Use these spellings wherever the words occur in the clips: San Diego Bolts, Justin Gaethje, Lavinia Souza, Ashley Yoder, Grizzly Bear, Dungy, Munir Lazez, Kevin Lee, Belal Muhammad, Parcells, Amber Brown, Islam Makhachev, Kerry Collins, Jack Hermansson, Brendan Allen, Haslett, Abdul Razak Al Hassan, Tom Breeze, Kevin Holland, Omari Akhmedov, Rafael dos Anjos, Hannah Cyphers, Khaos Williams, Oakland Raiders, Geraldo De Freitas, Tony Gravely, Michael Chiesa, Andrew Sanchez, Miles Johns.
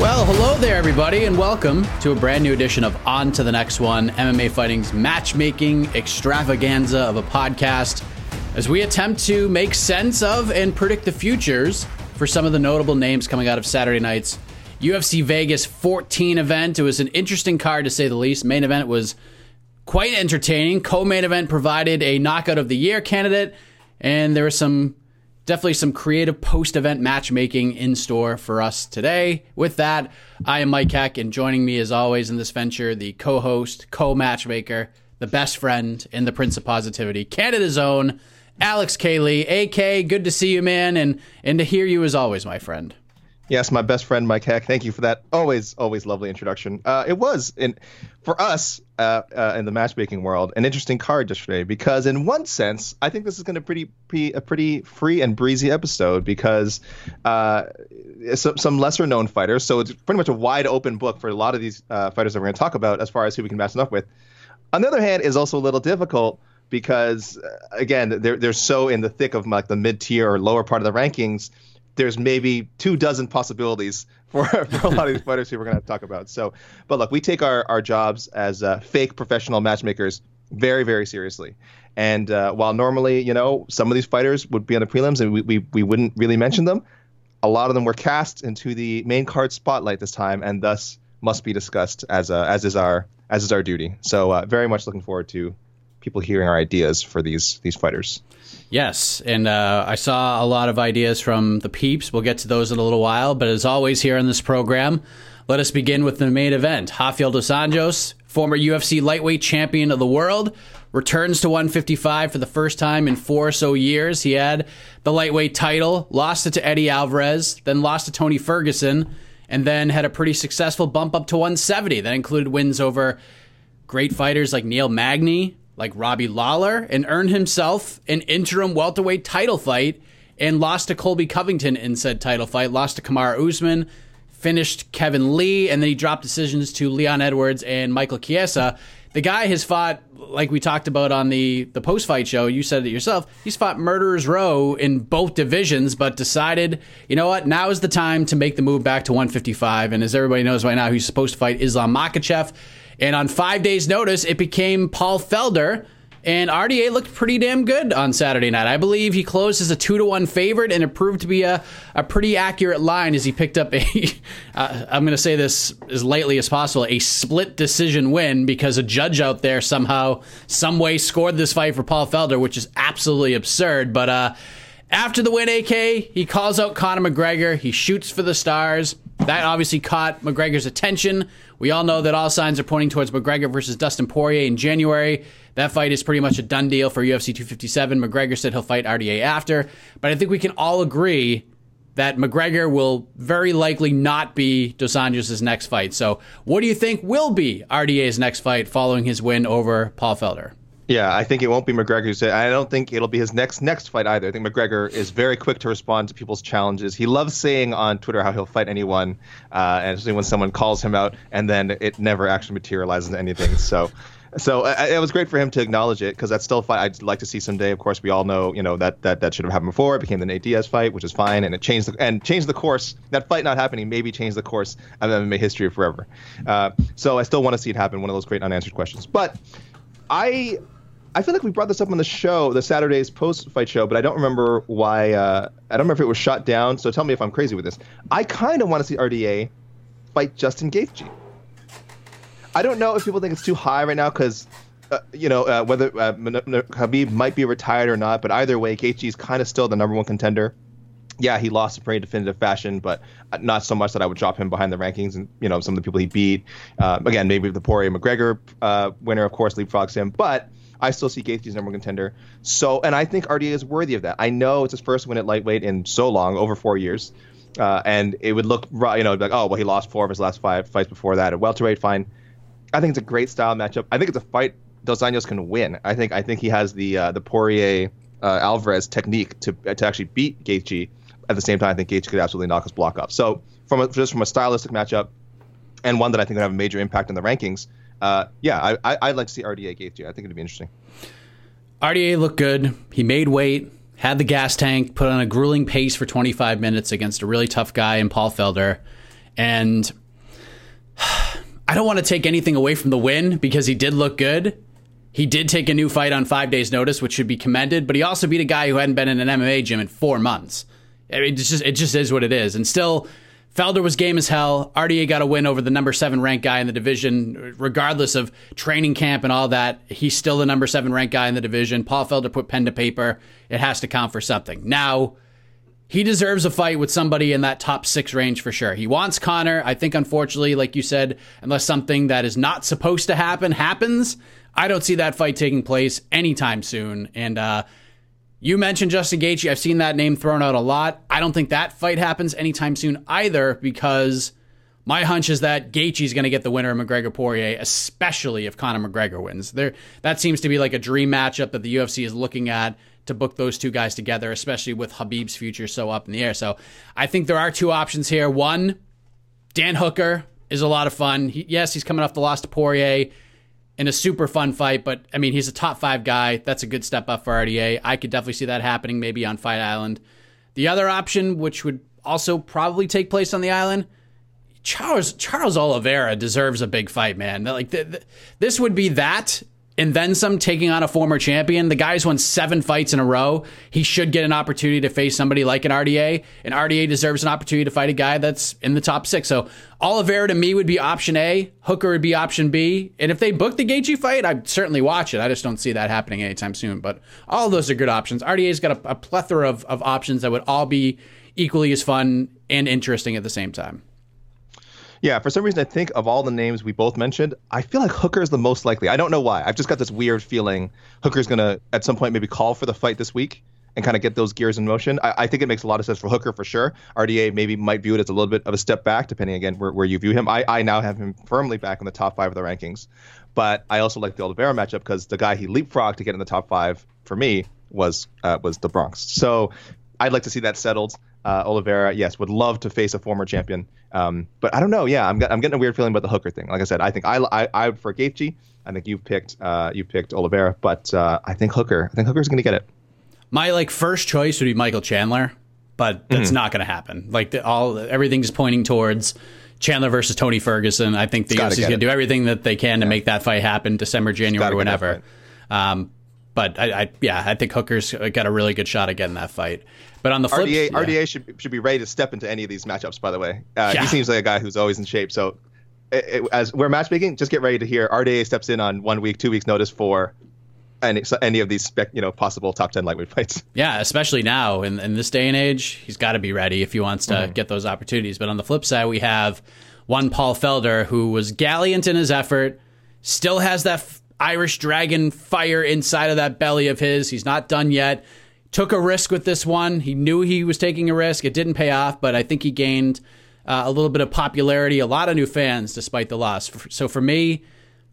Well, hello there, everybody, and welcome to a brand new edition of On to the Next One, MMA Fighting's matchmaking extravaganza of a podcast, as we attempt to make sense of and predict the futures for some of the notable names coming out of Saturday night's UFC Vegas 14 event. It was an interesting card, to say the least. Main event was quite entertaining. Co-main event provided a knockout of the year candidate, and there was definitely some creative post-event matchmaking in store for us today. With that, I am Mike Heck, and joining me as always in this venture, the co-host, co-matchmaker, the best friend, and the Prince of Positivity, Canada's own, Alex Cayley. AK, good to see you, man, and to hear you as always, my friend. Yes, my best friend, Mike Heck. Thank you for that always lovely introduction. It was, for us, in the matchmaking world, an interesting card yesterday because, in one sense, I think this is going to be a pretty free and breezy episode because some lesser-known fighters. So it's pretty much a wide-open book for a lot of these fighters that we're going to talk about as far as who we can match them up with. On the other hand, is also a little difficult because, again, they're so in the thick of like the mid-tier or lower part of the rankings. There's maybe 2 dozen possibilities for a lot of these fighters who we're going to talk about. So, but look, we take our jobs as fake professional matchmakers very, very seriously. And while normally, you know, some of these fighters would be on the prelims and we wouldn't really mention them, a lot of them were cast into the main card spotlight this time and thus must be discussed as is our duty. So very much looking forward to people hearing our ideas for these fighters. Yes, and I saw a lot of ideas from the peeps. We'll get to those in a little while, but as always here on this program, let us begin with the main event. Rafael dos Anjos, former UFC lightweight champion of the world, returns to 155 for the first time in 4 or so years. He had the lightweight title, lost it to Eddie Alvarez, then lost to Tony Ferguson, and then had a pretty successful bump up to 170. That included wins over great fighters like Neil Magny, like Robbie Lawler, and earned himself an interim welterweight title fight and lost to Colby Covington in said title fight, lost to Kamaru Usman, finished Kevin Lee, and then he dropped decisions to Leon Edwards and Michael Chiesa. The guy has fought, like we talked about on the post-fight show, you said it yourself, he's fought Murderer's Row in both divisions, but decided, you know what, now is the time to make the move back to 155. And as everybody knows by now, he's supposed to fight Islam Makhachev. And on 5 days' notice, it became Paul Felder, And RDA looked pretty damn good on Saturday night. I believe he closed as a 2-1 favorite, and it proved to be a pretty accurate line as he picked up I'm going to say this as lightly as possible, a split decision win because a judge out there somehow, some way scored this fight for Paul Felder, which is absolutely absurd. But after the win, AK, he calls out Conor McGregor. He shoots for the stars. That obviously caught McGregor's attention. We all know that all signs are pointing towards McGregor versus Dustin Poirier in January. That fight is pretty much a done deal for UFC 257. McGregor said he'll fight RDA after. But I think we can all agree that McGregor will very likely not be Dos Anjos' next fight. So what do you think will be RDA's next fight following his win over Paul Felder? Yeah, I think it won't be McGregor. I don't think it'll be his next fight either. I think McGregor is very quick to respond to people's challenges. He loves saying on Twitter how he'll fight anyone, and especially when someone calls him out, and then it never actually materializes anything. So it was great for him to acknowledge it, because that's still a fight I'd like to see someday. Of course, we all know, that should have happened before. It became the Nate Diaz fight, which is fine, and it changed the course. That fight not happening maybe changed the course of MMA history forever. So I still want to see it happen. One of those great unanswered questions. But I feel like we brought this up on the show, the Saturday's post-fight show, but I don't remember why. I don't remember if it was shot down. So tell me if I'm crazy with this. I kind of want to see RDA fight Justin Gaethje. I don't know if people think it's too high right now because, whether Khabib might be retired or not. But either way, Gaethje's kind of still the number one contender. Yeah, he lost in pretty definitive fashion, but not so much that I would drop him behind the rankings and, some of the people he beat. Again, maybe the Poirier McGregor winner, of course, leapfrogs him. But I still see Gaethje's number one contender. So, and I think RDA is worthy of that. I know it's his first win at lightweight in so long, over 4 years. And it would look, like, oh, well, he lost 4 of his last 5 fights before that at welterweight. Fine. I think it's a great style matchup. I think it's a fight Dos Anjos can win. I think he has the Poirier Alvarez technique to actually beat Gaethje. At the same time, I think Gaethje could absolutely knock his block off. So from a stylistic matchup, and one that I think would have a major impact on the rankings, I'd like to see RDA Gaethje. I think it'd be interesting. RDA looked good. He made weight, had the gas tank, put on a grueling pace for 25 minutes against a really tough guy in Paul Felder. And I don't want to take anything away from the win because he did look good. He did take a new fight on 5 days' notice, which should be commended, but he also beat a guy who hadn't been in an MMA gym in 4 months. I mean, it just is what it is. And still, Felder was game as hell. RDA got a win over the number 7 ranked guy in the division, regardless of training camp and all that. He's still the number 7 ranked guy in the division. Paul Felder put pen to paper. It has to count for something. Now, he deserves a fight with somebody in that top 6 range for sure. He wants Conor. I think, unfortunately, like you said, unless something that is not supposed to happen happens, I don't see that fight taking place anytime soon. And, you mentioned Justin Gaethje. I've seen that name thrown out a lot. I don't think that fight happens anytime soon either, because my hunch is that Gaethje's going to get the winner of McGregor-Poirier, especially if Conor McGregor wins. That seems to be like a dream matchup that the UFC is looking at to book those two guys together, especially with Khabib's future so up in the air. So I think there are 2 options here. One, Dan Hooker is a lot of fun. He's coming off the loss to Poirier in a super fun fight, but I mean, he's a top 5 guy. That's a good step up for RDA. I could definitely see that happening maybe on Fight Island. The other option, which would also probably take place on the island, Charles Oliveira deserves a big fight, man. Like this would be that, and then some, taking on a former champion. The guy's won 7 fights in a row. He should get an opportunity to face somebody like an RDA, and RDA deserves an opportunity to fight a guy that's in the top 6. So Oliveira to me would be option A, Hooker would be option B, and if they book the Gaethje fight, I'd certainly watch it. I just don't see that happening anytime soon, but all of those are good options. RDA's got a plethora of options that would all be equally as fun and interesting at the same time. Yeah, for some reason, I think of all the names we both mentioned, I feel like Hooker is the most likely. I don't know why. I've just got this weird feeling Hooker's going to, at some point, maybe call for the fight this week and kind of get those gears in motion. I think it makes a lot of sense for Hooker for sure. RDA maybe might view it as a little bit of a step back, depending, again, where you view him. I now have him firmly back in the top 5 of the rankings. But I also like the Oliveira matchup because the guy he leapfrogged to get in the top 5 for me was the Bronx. So I'd like to see that settled. Oliveira, yes, would love to face a former champion. But I don't know. Yeah, I'm getting a weird feeling about the Hooker thing. Like I said, I think I for Gaethje. I think you've picked Oliveira, but I think Hooker's going to get it. My first choice would be Michael Chandler, but that's not going to happen. Everything's pointing towards Chandler versus Tony Ferguson. I think the UFC is going to do everything that they can to make that fight happen December, January, whenever. But I think Hooker's got a really good shot again in that fight. But on the flip, RDA should be ready to step into any of these matchups, by the way. He seems like a guy who's always in shape. So as we're matchmaking, just get ready to hear RDA steps in on 1 week, 2 weeks notice for any of these possible top 10 lightweight fights. Yeah, especially now in this day and age, he's got to be ready if he wants to get those opportunities. But on the flip side, we have one Paul Felder, who was gallant in his effort, still has that Irish dragon fire inside of that belly of his. He's not done yet. Took a risk with this one. He knew he was taking a risk. It didn't pay off, but I think he gained a little bit of popularity, a lot of new fans despite the loss. So for me,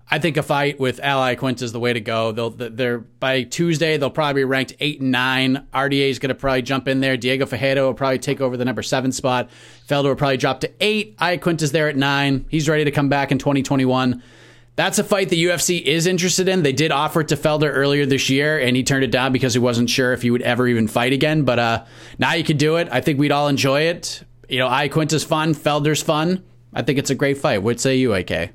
I think a fight with Al Iaquinta is the way to go. They're by Tuesday, they'll probably be ranked 8 and 9. RDA is going to probably jump in there. Diego Fajardo will probably take over the number 7 spot. Felder will probably drop to 8. Iaquinta's there at 9. He's ready to come back in 2021. That's a fight the UFC is interested in. They did offer it to Felder earlier this year, and he turned it down because he wasn't sure if he would ever even fight again. But now you could do it. I think we'd all enjoy it. Iaquinta's fun. Felder's fun. I think it's a great fight. What say you, AK?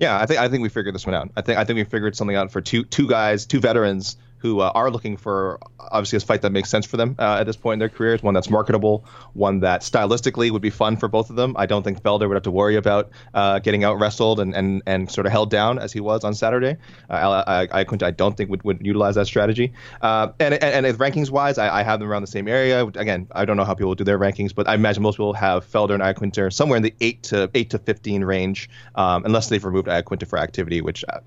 Yeah, I think we figured this one out. I think we figured something out for two guys, two veterans who are looking for, obviously, a fight that makes sense for them at this point in their careers, one that's marketable, one that stylistically would be fun for both of them. I don't think Felder would have to worry about getting out-wrestled and sort of held down as he was on Saturday. Iaquinta, I don't think, would utilize that strategy. And rankings-wise, I have them around the same area. Again, I don't know how people do their rankings, but I imagine most people have Felder and Iaquinta somewhere in the 8 to 15 range, unless they've removed Iaquinta for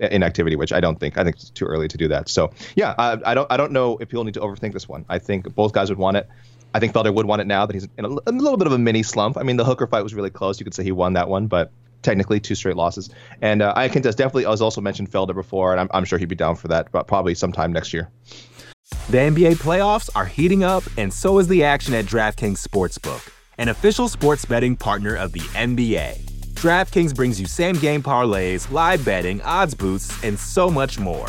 inactivity, which I don't think. I think it's too early to do that. So, yeah, I don't know if people need to overthink this one. I think both guys would want it. I think Felder would want it now that he's in a little bit of a mini slump. I mean, the Hooker fight was really close. You could say he won that one, but technically 2 straight losses. And Iaquinta's definitely, I was also mentioned Felder before, and I'm sure he'd be down for that, but probably sometime next year. The NBA playoffs are heating up, and so is the action at DraftKings Sportsbook, an official sports betting partner of the NBA. DraftKings brings you same-game parlays, live betting, odds boosts, and so much more.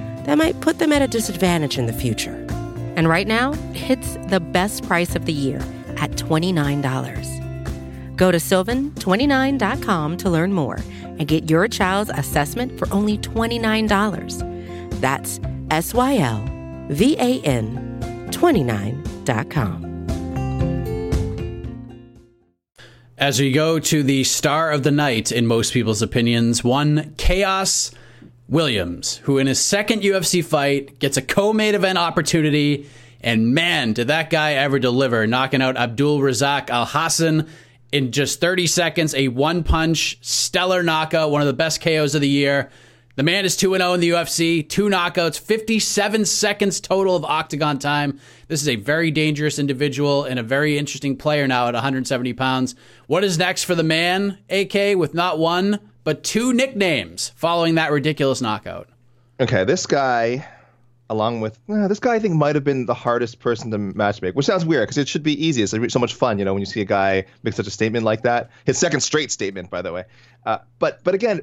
that might put them at a disadvantage in the future. And right now, it's the best price of the year at $29. Go to sylvan29.com to learn more and get your child's assessment for only $29. That's SYLVAN29.com. As we go to the star of the night, in most people's opinions, one Khaos Williams, who in his second UFC fight gets a co-main event opportunity, and man, did that guy ever deliver, knocking out Abdul Razak Al Hassan in just 30 seconds, a one-punch, stellar knockout, one of the best KOs of the year. The man is 2-0 in the UFC, 2 knockouts, 57 seconds total of octagon time. This is a very dangerous individual and a very interesting player now at 170 pounds. What is next for the man, AK, with not one, but two nicknames following that ridiculous knockout. Okay, this guy, along with this guy, I think might have been the hardest person to matchmake, which sounds weird because it should be easy. It's so much fun, you know, when you see a guy make such a statement like that. His second straight statement, by the way. But again,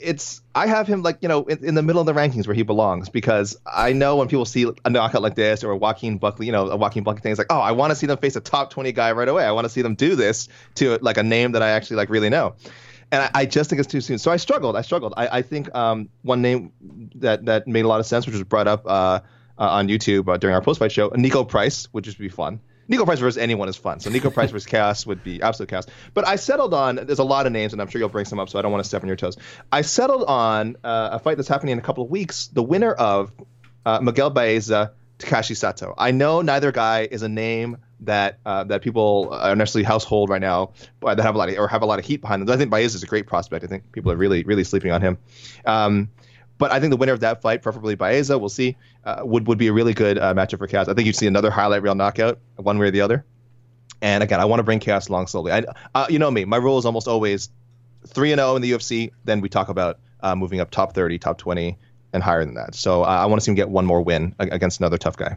it's I have him like, you know, in the middle of the rankings where he belongs, because I know when people see a knockout like this or Joaquin Buckley, you know, a Joaquin Buckley thing, it's like, oh, I want to see them face a top 20 guy right away. I want to see them do this to like a name that I actually like really know. And I just think it's too soon. So I struggled. I think one name that made a lot of sense, which was brought up on YouTube during our post-fight show, Nico Price would just be fun. Nico Price versus anyone is fun. So Nico Price versus Khaos would be absolute chaos. But I settled on, there's a lot of names, and I'm sure you'll bring some up, so I don't want to step on your toes. I settled on a fight that's happening in a couple of weeks, the winner of Miguel Baeza, Takashi Sato. I know neither guy is a name that people are necessarily household right now, but that have a lot of heat behind them. I think Baez is a great prospect. I think people are really, really sleeping on him. But I think the winner of that fight, preferably Baeza, we'll see, would be a really good matchup for Khaos. I think you'd see another highlight reel knockout, one way or the other. And again, I want to bring Khaos along slowly. You know me, my rule is almost always 3-0 in the UFC. Then we talk about moving up top 30, top 20, and higher than that. So I want to see him get one more win against another tough guy.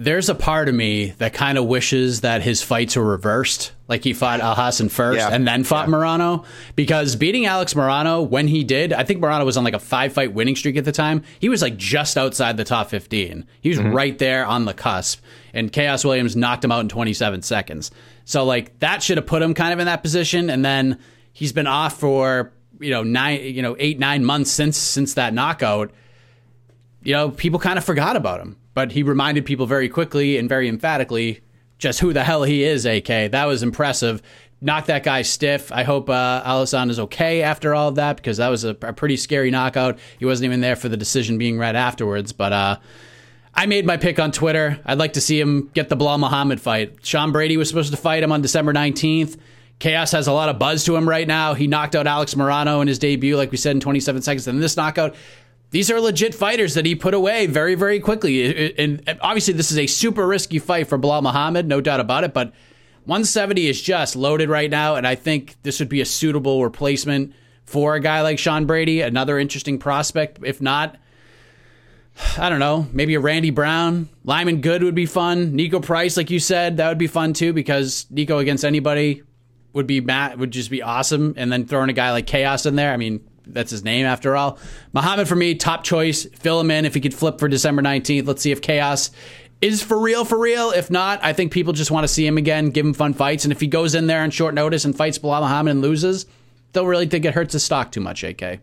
There's a part of me that kind of wishes that his fights were reversed, like he fought Al Hassan first and then fought Morano, because beating Alex Morano when he did, I think Morano was on like a 5-fight winning streak at the time. He was like just outside the top 15. He was right there on the cusp, and Khaos Williams knocked him out in 27 seconds. So like that should have put him kind of in that position, and then he's been off for 8-9 months since that knockout. You know, people kind of forgot about him. But he reminded people very quickly and very emphatically just who the hell he is, AK. That was impressive. Knocked that guy stiff. I hope Alisson is okay after all of that, because that was a pretty scary knockout. He wasn't even there for the decision being read afterwards. But I made my pick on Twitter. I'd like to see him get the Belal Muhammad fight. Sean Brady was supposed to fight him on December 19th. Khaos has a lot of buzz to him right now. He knocked out Alex Morano in his debut, like we said, in 27 seconds. And this knockout... These are legit fighters that he put away very, very quickly. And obviously, this is a super risky fight for Belal Muhammad, no doubt about it. But 170 is just loaded right now, and I think this would be a suitable replacement for a guy like Sean Brady, another interesting prospect. If not, I don't know, maybe a Randy Brown. Lyman Good would be fun. Nico Price, like you said, that would be fun too, because Nico against anybody would just be awesome. And then throwing a guy like Khaos in there, I mean... That's his name after all. Muhammad, for me, top choice. Fill him in if he could flip for December 19th. Let's see if Khaos is for real. If not, I think people just want to see him again, give him fun fights. And if he goes in there on short notice and fights Belal Muhammad and loses, they'll really think it hurts his stock too much, AK.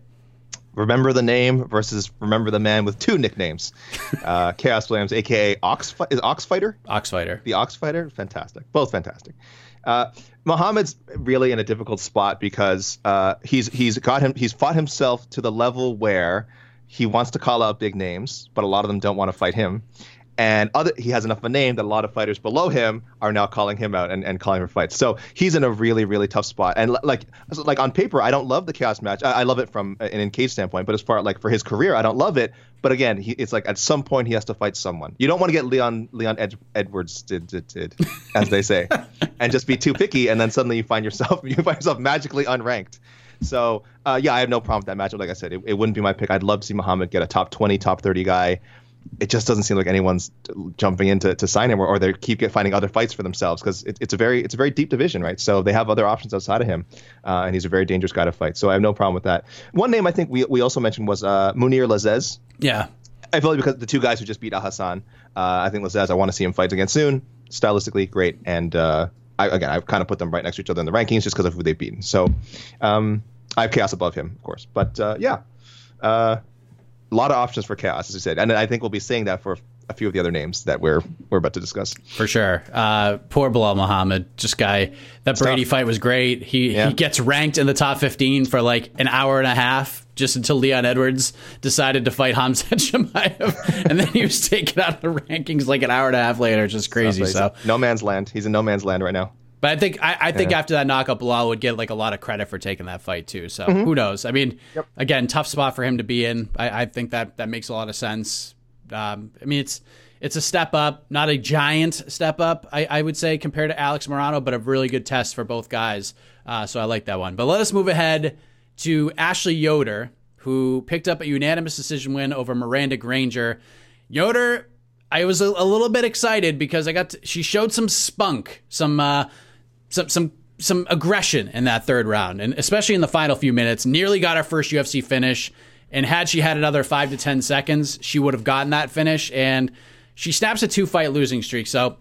Remember the name versus remember the man with two nicknames. Khaos Williams, a.k.a. Oxfighter? Oxfighter. The Oxfighter? Fantastic. Both fantastic. Muhammad's really in a difficult spot because he's fought himself to the level where he wants to call out big names, but a lot of them don't want to fight him. And he has enough of a name that a lot of fighters below him are now calling him out and calling for fights. So he's in a really, really tough spot. And like on paper, I don't love the Khaos match. I love it from an in-cage standpoint, but as far like for his career, I don't love it. But again, it's like at some point he has to fight someone. You don't want to get Leon Edwards did as they say, and just be too picky, and then suddenly you find yourself magically unranked. So I have no problem with that matchup. Like I said, it wouldn't be my pick. I'd love to see Muhammad get a top 20, top 30 guy. It just doesn't seem like anyone's jumping in to sign him, or they keep finding other fights for themselves, because it's a very deep division, right? So they have other options outside of him, and he's a very dangerous guy to fight. So I have no problem with that. One name I think we also mentioned was Munir Lazez. Yeah. I feel like because the two guys who just beat Al Hassan, I think Lazez, I want to see him fight again soon. Stylistically, great. And I've kind of put them right next to each other in the rankings just because of who they've beaten. So I have Khaos above him, of course. But a lot of options for Khaos, as you said. And I think we'll be seeing that for a few of the other names that we're about to discuss. For sure. Poor Belal Muhammad, just guy. That Brady fight was great. He gets ranked in the top 15 for like an hour and a half, just until Leon Edwards decided to fight Khamzat Chimaev. And then he was taken out of the rankings like an hour and a half later. It's just crazy. So no man's land. He's in no man's land right now. But I think after that knockout, Belal would get like a lot of credit for taking that fight too. So who knows? I mean, again, tough spot for him to be in. I think that makes a lot of sense. I mean, it's It's a step up, not a giant step up, I would say, compared to Alex Morano, but a really good test for both guys. So I like that one. But let us move ahead to Ashley Yoder, who picked up a unanimous decision win over Miranda Granger. Yoder, I was a little bit excited because she showed some spunk, some aggression in that third round, and especially in the final few minutes. Nearly got her first UFC finish, and had she had another 5 to 10 seconds, she would have gotten that finish. And she snaps a 2-fight losing streak. So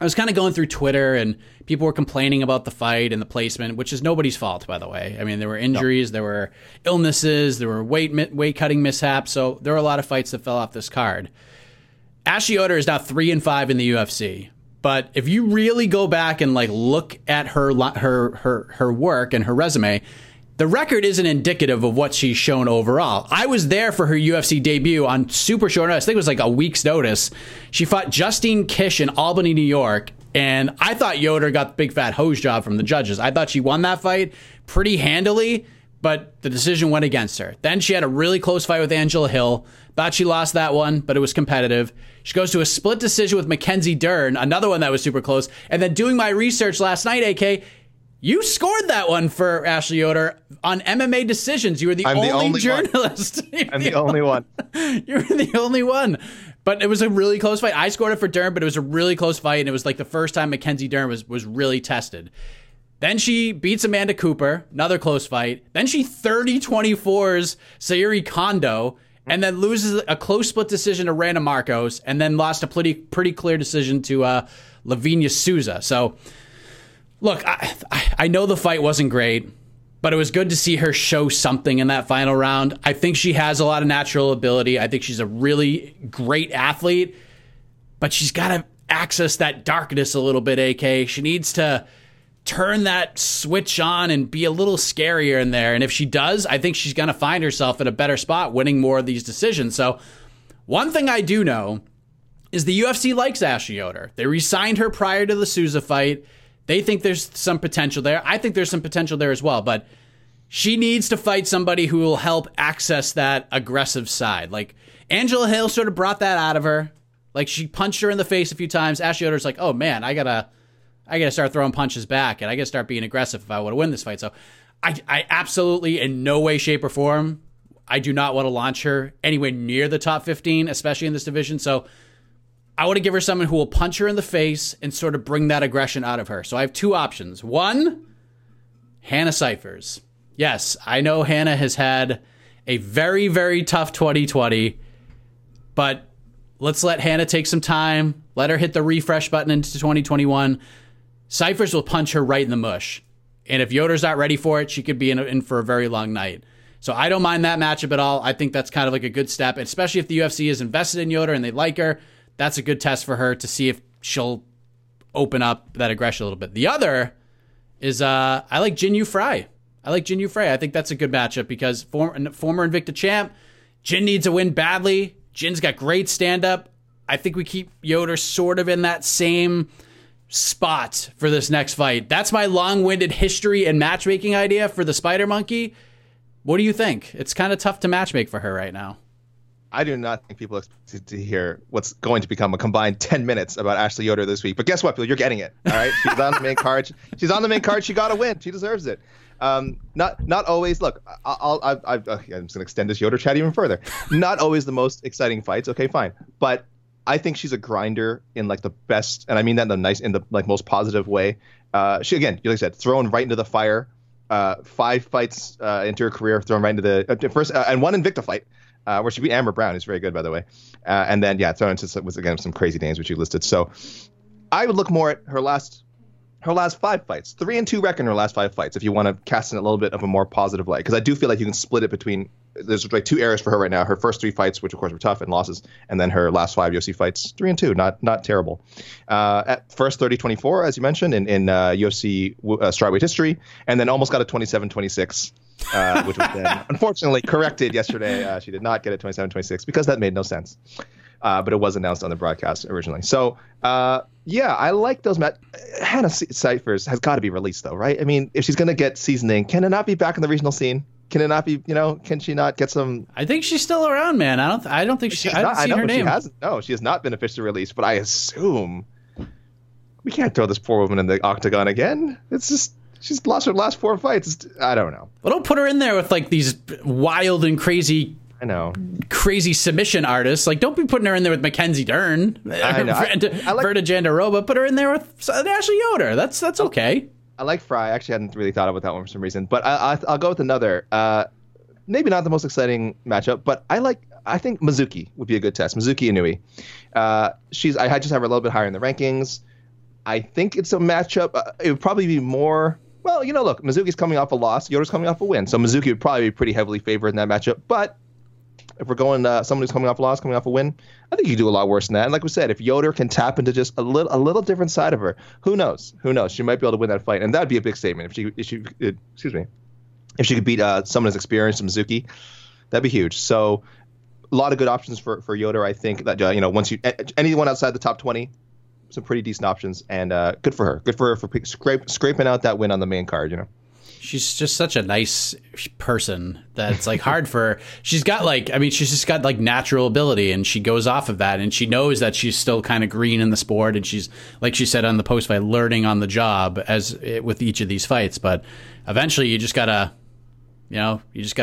I was kind of going through Twitter, and people were complaining about the fight and the placement, which is nobody's fault, by the way. I mean, there were injuries, there were illnesses, there were weight cutting mishaps. So there were a lot of fights that fell off this card. Ashley Yoder is now 3-5 in the UFC. But if you really go back and look at her work and her resume, the record isn't indicative of what she's shown overall. I was there for her UFC debut on super short notice. I think it was a week's notice. She fought Justine Kish in Albany, New York, and I thought Yoder got the big fat hose job from the judges. I thought she won that fight pretty handily, but the decision went against her. Then she had a really close fight with Angela Hill. Thought she lost that one, but it was competitive. She goes to a split decision with Mackenzie Dern, another one that was super close. And then doing my research last night, AK, you scored that one for Ashley Yoder on MMA Decisions. You were the only journalist. I'm the only one. You were the only one. But it was a really close fight. I scored it for Dern, but it was a really close fight, and it was the first time Mackenzie Dern was really tested. Then she beats Amanda Cooper, another close fight. Then she 30-24s Sayuri Kondo, and then loses a close split decision to Randa Markos, and then lost a pretty clear decision to Lavinia Souza. So, look, I know the fight wasn't great, but it was good to see her show something in that final round. I think she has a lot of natural ability. I think she's a really great athlete, but she's got to access that darkness a little bit, AK. She needs to turn that switch on and be a little scarier in there. And if she does, I think she's going to find herself in a better spot winning more of these decisions. So one thing I do know is the UFC likes Ashley Yoder. They re-signed her prior to the Souza fight. They think there's some potential there. I think there's some potential there as well, but she needs to fight somebody who will help access that aggressive side. Angela Hill sort of brought that out of her. She punched her in the face a few times. Ashley Yoder's oh man, I gotta start throwing punches back, and I gotta start being aggressive if I want to win this fight. So I absolutely, in no way, shape, or form, I do not want to launch her anywhere near the top 15, especially in this division. So I want to give her someone who will punch her in the face and sort of bring that aggression out of her. So I have two options. One, Hannah Cyphers. Yes, I know Hannah has had a very, very tough 2020, but let's let Hannah take some time. Let her hit the refresh button into 2021. Cyphers will punch her right in the mush. And if Yoder's not ready for it, she could be in for a very long night. So I don't mind that matchup at all. I think that's kind of a good step, especially if the UFC is invested in Yoder and they like her. That's a good test for her to see if she'll open up that aggression a little bit. The other is I like Jinh Yu Frey. I think that's a good matchup because former Invicta champ, Jin needs a win badly. Jin's got great stand-up. I think we keep Yoder sort of in that same spot for this next fight. That's my long-winded history and matchmaking idea for the Spider Monkey. What do you think? It's kind of tough to matchmake for her right now. I do not think people expected to hear what's going to become a combined 10 minutes about Ashley Yoder this week. But guess what, people? You're getting it. All right. She's on the main card. She's on the main card. She got a win. She deserves it. Not always. Look, I'm just going to extend this Yoder chat even further. Not always the most exciting fights. Okay, fine. But I think she's a grinder in the best, and I mean that in the most positive way. She, again, like I said, thrown right into the fire. 5 fights into her career, thrown right into the first, and one Invicta fight where she beat Amber Brown, who's very good, by the way. And then, thrown into some crazy names which you listed. So I would look more at her last 5 fights, 3-2 record in her last 5 fights. If you want to cast in a little bit of a more positive light, because I do feel you can split it between there's 2 eras for her right now. Her first 3 fights, which of course were tough and losses, and then her last 5 UFC fights, 3-2, not terrible. At first 30-24, as you mentioned, in UFC strawweight history, and then almost got a 27-26, which was then unfortunately corrected yesterday. She did not get a 27-26 because that made no sense. But it was announced on the broadcast originally. So, I like those. Hannah Cyphers has got to be released, though, right? I mean, if she's going to get seasoning, can it not be back in the regional scene? Can it not be? You know, can she not get some? I think she's still around, man. I don't think she. I haven't seen her name. She hasn't. No, she has not been officially released. But I assume we can't throw this poor woman in the octagon again. It's just. She's lost her last four fights. I don't know. Well, don't put her in there with like these wild and crazy. I know. Crazy submission artists. Like, don't be putting her in there with Mackenzie Dern, Verta Jandaroba. Put her in there with Ashley Yoder. That's okay. I like Fry. I actually hadn't really thought about that one for some reason. But I'll go with another. Maybe not the most exciting matchup, but I think Mizuki would be a good test. Mizuki Inoue. I just have her a little bit higher in the rankings. I think it's a matchup. It would probably be more. Well, you know, look, Mizuki's coming off a loss. Yoder's coming off a win. So Mizuki would probably be pretty heavily favored in that matchup. But if we're going someone who's coming off a loss, coming off a win, I think you do a lot worse than that. And like we said, if Yoder can tap into just a little different side of her, who knows? Who knows? She might be able to win that fight. And that would be a big statement. If she could beat someone as experienced as Mizuki, that'd be huge. So a lot of good options for Yoder, I think. That once you anyone outside the top 20, some pretty decent options, and good for her. Good for her for scraping out that win on the main card, you know. She's just such a nice person that's like hard for her. She's just got like natural ability, and she goes off of that, and she knows that she's still kind of green in the sport, and she's, like she said on the post fight, learning on the job with each of these fights. But eventually you just gotta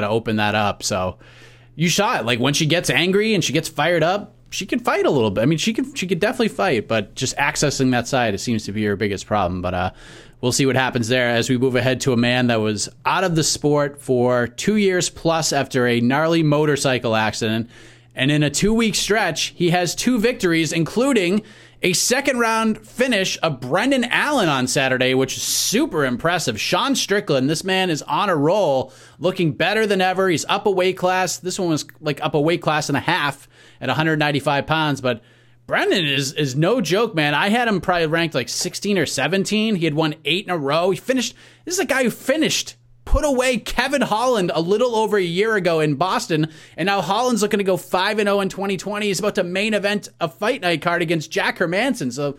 open that up. So you saw it, like when she gets angry and she gets fired up, she can fight a little bit. I mean, she could definitely fight, but just accessing that side, it seems to be her biggest problem. But we'll see what happens there as we move ahead to a man that was out of the sport for 2 years plus after a gnarly motorcycle accident. And in a 2-week stretch, he has 2 victories, including a second-round finish of Brendan Allen on Saturday, which is super impressive. Sean Strickland, this man is on a roll, looking better than ever. He's up a weight class. This one was like up a weight class and a half at 195 pounds. But Brendan is no joke, man. I had him probably ranked like 16 or 17. He had won 8 in a row. This is a guy who finished, put away Kevin Holland a little over a year ago in Boston, and now Holland's looking to go 5-0 in 2020. He's about to main event a fight night card against Jack Hermansson. So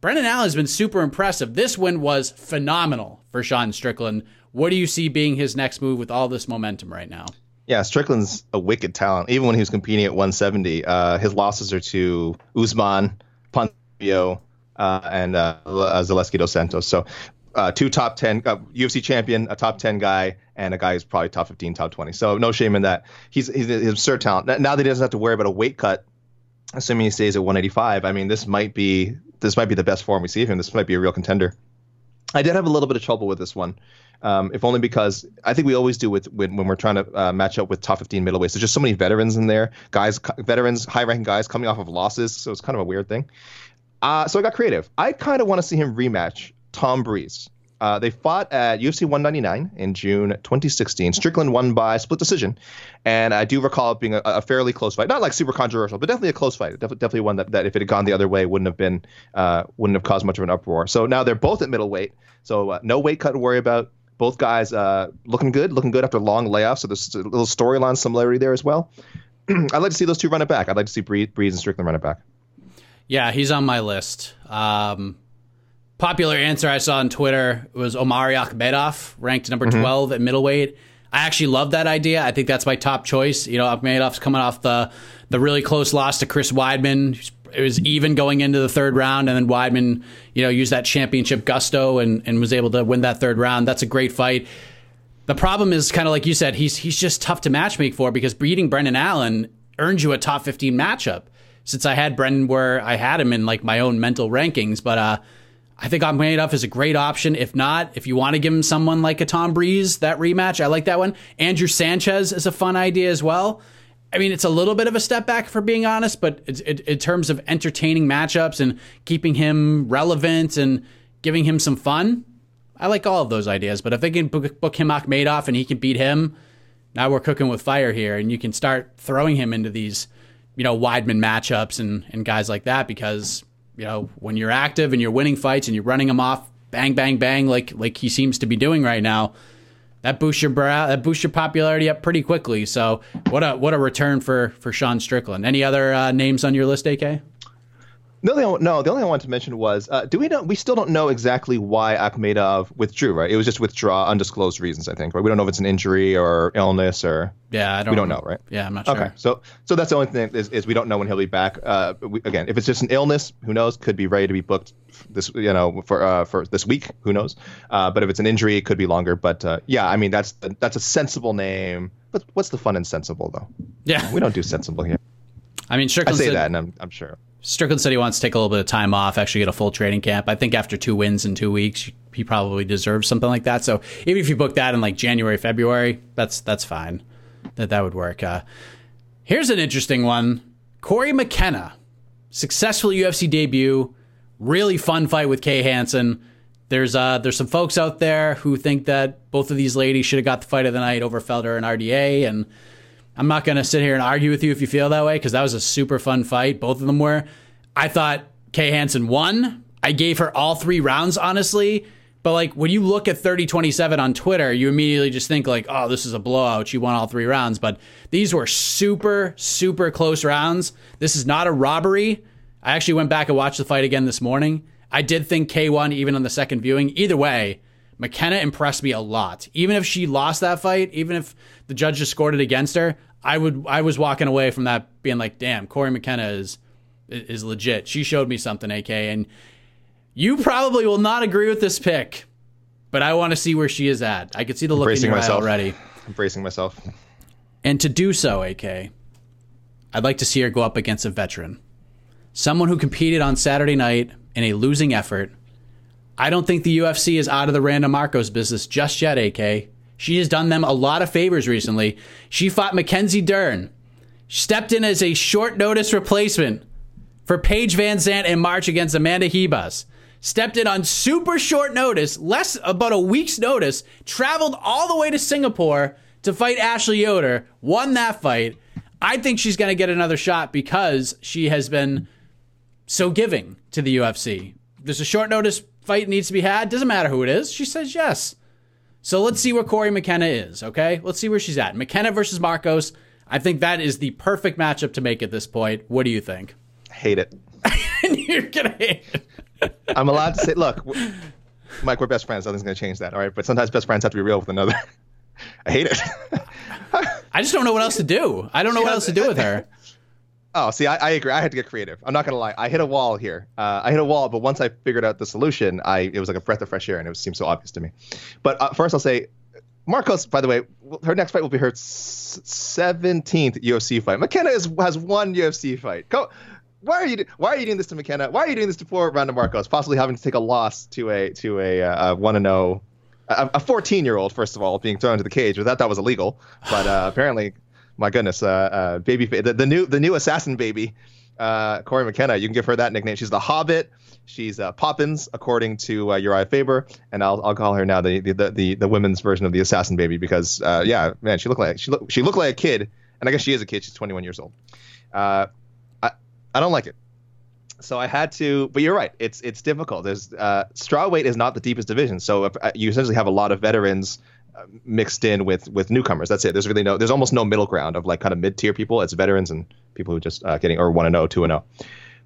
Brendan Allen's been super impressive. This win was phenomenal for Sean Strickland. What do you see being his next move with all this momentum right now? Yeah, Strickland's a wicked talent. Even when he was competing at 170, his losses are to Usman, Ponzio, and Zaleski Dos Santos. So 2 top 10 UFC champion, a top 10 guy, and a guy who's probably top 15, top 20. So no shame in that. He's absurd talent. Now that he doesn't have to worry about a weight cut, assuming he stays at 185, I mean, this might be the best form we see of him. This might be a real contender. I did have a little bit of trouble with this one, if only because I think we always do when we're trying to match up with top 15 middleweights. There's just so many veterans in there, veterans, high-ranking guys coming off of losses, so it's kind of a weird thing. So I got creative. I kind of want to see him rematch Tom Breeze. They fought at UFC 199 in June 2016. Strickland won by split decision, and I do recall it being a fairly close fight. Not like super controversial, but definitely a close fight. Definitely one that if it had gone the other way wouldn't have caused much of an uproar. So now they're both at middleweight, so no weight cut to worry about. Both guys looking good after long layoffs. So there's a little storyline similarity there as well. I'd like to see those two run it back. I'd like to see Breeze and Strickland run it back. Yeah, he's on my list. Popular answer I saw on Twitter was Omari Akhmedov, ranked number 12 at middleweight. I actually love that idea. I think that's my top choice. You know, Akhmedov's coming off the really close loss to Chris Weidman. It was even going into the third round, and then Weidman, used that championship gusto and was able to win that third round. That's a great fight. The problem is, kind of like you said, he's just tough to matchmake for, because beating Brendan Allen earned you a top 15 matchup. Since I had Brendan where I had him in like my own mental rankings, but I think Akhmedov is a great option. If not, if you want to give him someone like a Tom Breeze, that rematch, I like that one. Andrew Sanchez is a fun idea as well. I mean, it's a little bit of a step back, for being honest, but in terms of entertaining matchups and keeping him relevant and giving him some fun, I like all of those ideas. But if they can book him Akhmedov and he can beat him, now we're cooking with fire here, and you can start throwing him into these, Weidman matchups and guys like that, because when you're active and you're winning fights and you're running them off, bang, bang, bang, like he seems to be doing right now, that boosts your popularity up pretty quickly. So what a return for Sean Strickland. Any other names on your list, AK? The only thing I wanted to mention was, we still don't know exactly why Akhmedov withdrew, right? It was just withdraw, undisclosed reasons, I think, right? We don't know if it's an injury or illness or... We don't know, right? Yeah, I'm not sure. Okay, so that's the only thing is we don't know when he'll be back. Again, if it's just an illness, who knows? Could be ready to be booked this, for this week, who knows? But if it's an injury, it could be longer. But that's a sensible name. But what's the fun in sensible, though? Yeah, we don't do sensible here. I mean, Strickland said that, and I'm sure. Strickland said he wants to take a little bit of time off, actually get a full training camp. I think after 2 wins in 2 weeks, he probably deserves something like that. So even if you book that in like January, February, that's fine. That would work. Here's an interesting one. Corey McKenna, successful UFC debut, really fun fight with Kay Hansen. There's some folks out there who think that both of these ladies should have got the fight of the night over Felder and RDA, and I'm not going to sit here and argue with you if you feel that way, because that was a super fun fight. Both of them were. I thought Kay Hansen won. I gave her all 3 rounds, honestly. But like when you look at 30-27 on Twitter, you immediately just think like, oh, this is a blowout. She won all 3 rounds. But these were super, super close rounds. This is not a robbery. I actually went back and watched the fight again this morning. I did think Kay won even on the second viewing. Either way, McKenna impressed me a lot. Even if she lost that fight, even if the judges scored it against her, I was walking away from that being like, damn, Corey McKenna is legit. She showed me something, AK. And you probably will not agree with this pick, but I want to see where she is at. I could see the look in your eye already. I'm bracing myself. And to do so, AK, I'd like to see her go up against a veteran, someone who competed on Saturday night in a losing effort. I don't think the UFC is out of the Randa Markos business just yet, AK. She has done them a lot of favors recently. She fought Mackenzie Dern. She stepped in as a short-notice replacement for Paige VanZant in March against Amanda Hebus. Stepped in on super short notice, about a week's notice, traveled all the way to Singapore to fight Ashley Yoder, won that fight. I think she's going to get another shot because she has been so giving to the UFC. There's a short-notice fight needs to be had. Doesn't matter who it is. She says yes. So let's see where Corey McKenna is, okay? Let's see where she's at. McKenna versus Markos. I think that is the perfect matchup to make at this point. What do you think? Hate it. You're going to hate it. I'm allowed to say, look, Mike, we're best friends. Nothing's going to change that, all right? But sometimes best friends have to be real with another. I hate it. I just don't know what else to do. I don't know what else to do with her. Oh, see, I agree. I had to get creative. I'm not going to lie. I hit a wall here. But once I figured out the solution, it was like a breath of fresh air, and it seemed so obvious to me. But first I'll say, Markos, by the way, her next fight will be her 17th UFC fight. McKenna has 1 UFC fight. Why are you doing this to McKenna? Why are you doing this to poor Randa Markos, possibly having to take a loss to a 1-0, a 14-year-old, first of all, being thrown into the cage? I thought that was illegal, but apparently... My goodness, baby, the new assassin baby, Corey McKenna. You can give her that nickname. She's the Hobbit. She's Poppins, according to Uriah Faber, and I'll call her now the women's version of the assassin baby because she looked like a kid, and I guess she is a kid. She's 21 years old. I don't like it. So I had to, but you're right. It's difficult. There's strawweight is not the deepest division, so you essentially have a lot of veterans mixed in with newcomers. That's it. There's really there's almost no middle ground of like kind of mid-tier people. It's veterans and people who just getting or 1-0, 2-0.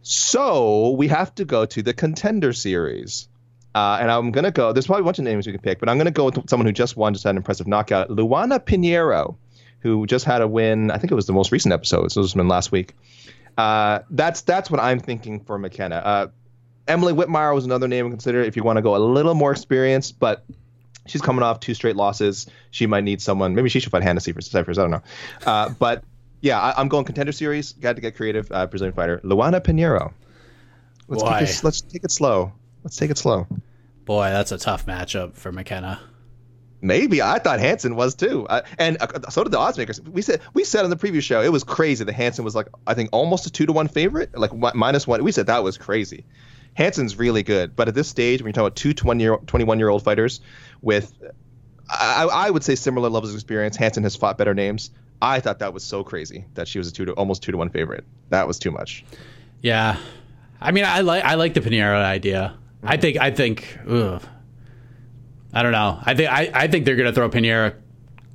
So we have to go to the contender series. And I'm going to go, there's probably a bunch of names we can pick, but I'm going to go with someone who just won, just had an impressive knockout, Luana Pinheiro, who just had a win. I think it was the most recent episode. So this has been last week. That's what I'm thinking for McKenna. Emily Whitmire was another name to consider if you want to go a little more experienced, but she's coming off 2 straight losses. She might need someone. Maybe she should fight Hannah Cyphers. I don't know. But yeah, I'm going contender series. Got to get creative. Brazilian fighter Luana Pinheiro. Let's take it slow. Boy, that's a tough matchup for McKenna. Maybe. I thought Hansen was too. And so did the oddsmakers. We said on the preview show, it was crazy that Hansen was like, I think almost a 2-to-1 favorite, like -1. We said that was crazy. Hansen's really good, but at this stage, when you're talking about two 21-year-old fighters with, I would say, similar levels of experience, Hansen has fought better names. I thought that was so crazy that she was almost 2-to-1 favorite. That was too much. Yeah, I mean, I like the Pinheiro idea. Mm-hmm. I think I don't know. I think they're gonna throw Pinheiro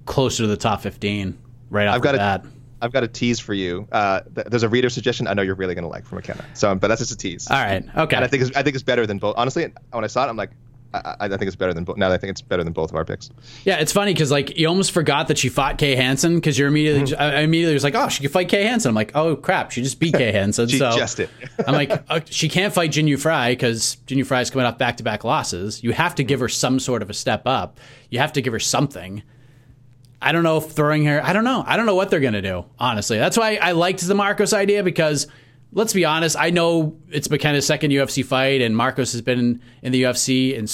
closer to the top 15 right off the bat. I've got a tease for you. There's a reader suggestion I know you're really gonna like from McKenna. So, but that's just a tease. All right. Okay. And I think it's better than both. Honestly, when I saw it, I'm like, I think it's better than both. Now I think it's better than both of our picks. Yeah, it's funny because like you almost forgot that she fought Kay Hansen because you're immediately I immediately was like, oh, she could fight Kay Hansen. I'm like, oh crap, she just beat Kay Hansen. She just did. I'm like, oh, she can't fight Jinh Yu Frey because Jinh Yu Frey is coming off back-to-back losses. You have to give her some sort of a step up. You have to give her something. I don't know if throwing her. I don't know. I don't know what they're gonna do. Honestly, that's why I liked the Markos idea because. Let's be honest. I know it's McKenna's second UFC fight, and Markos has been in the UFC and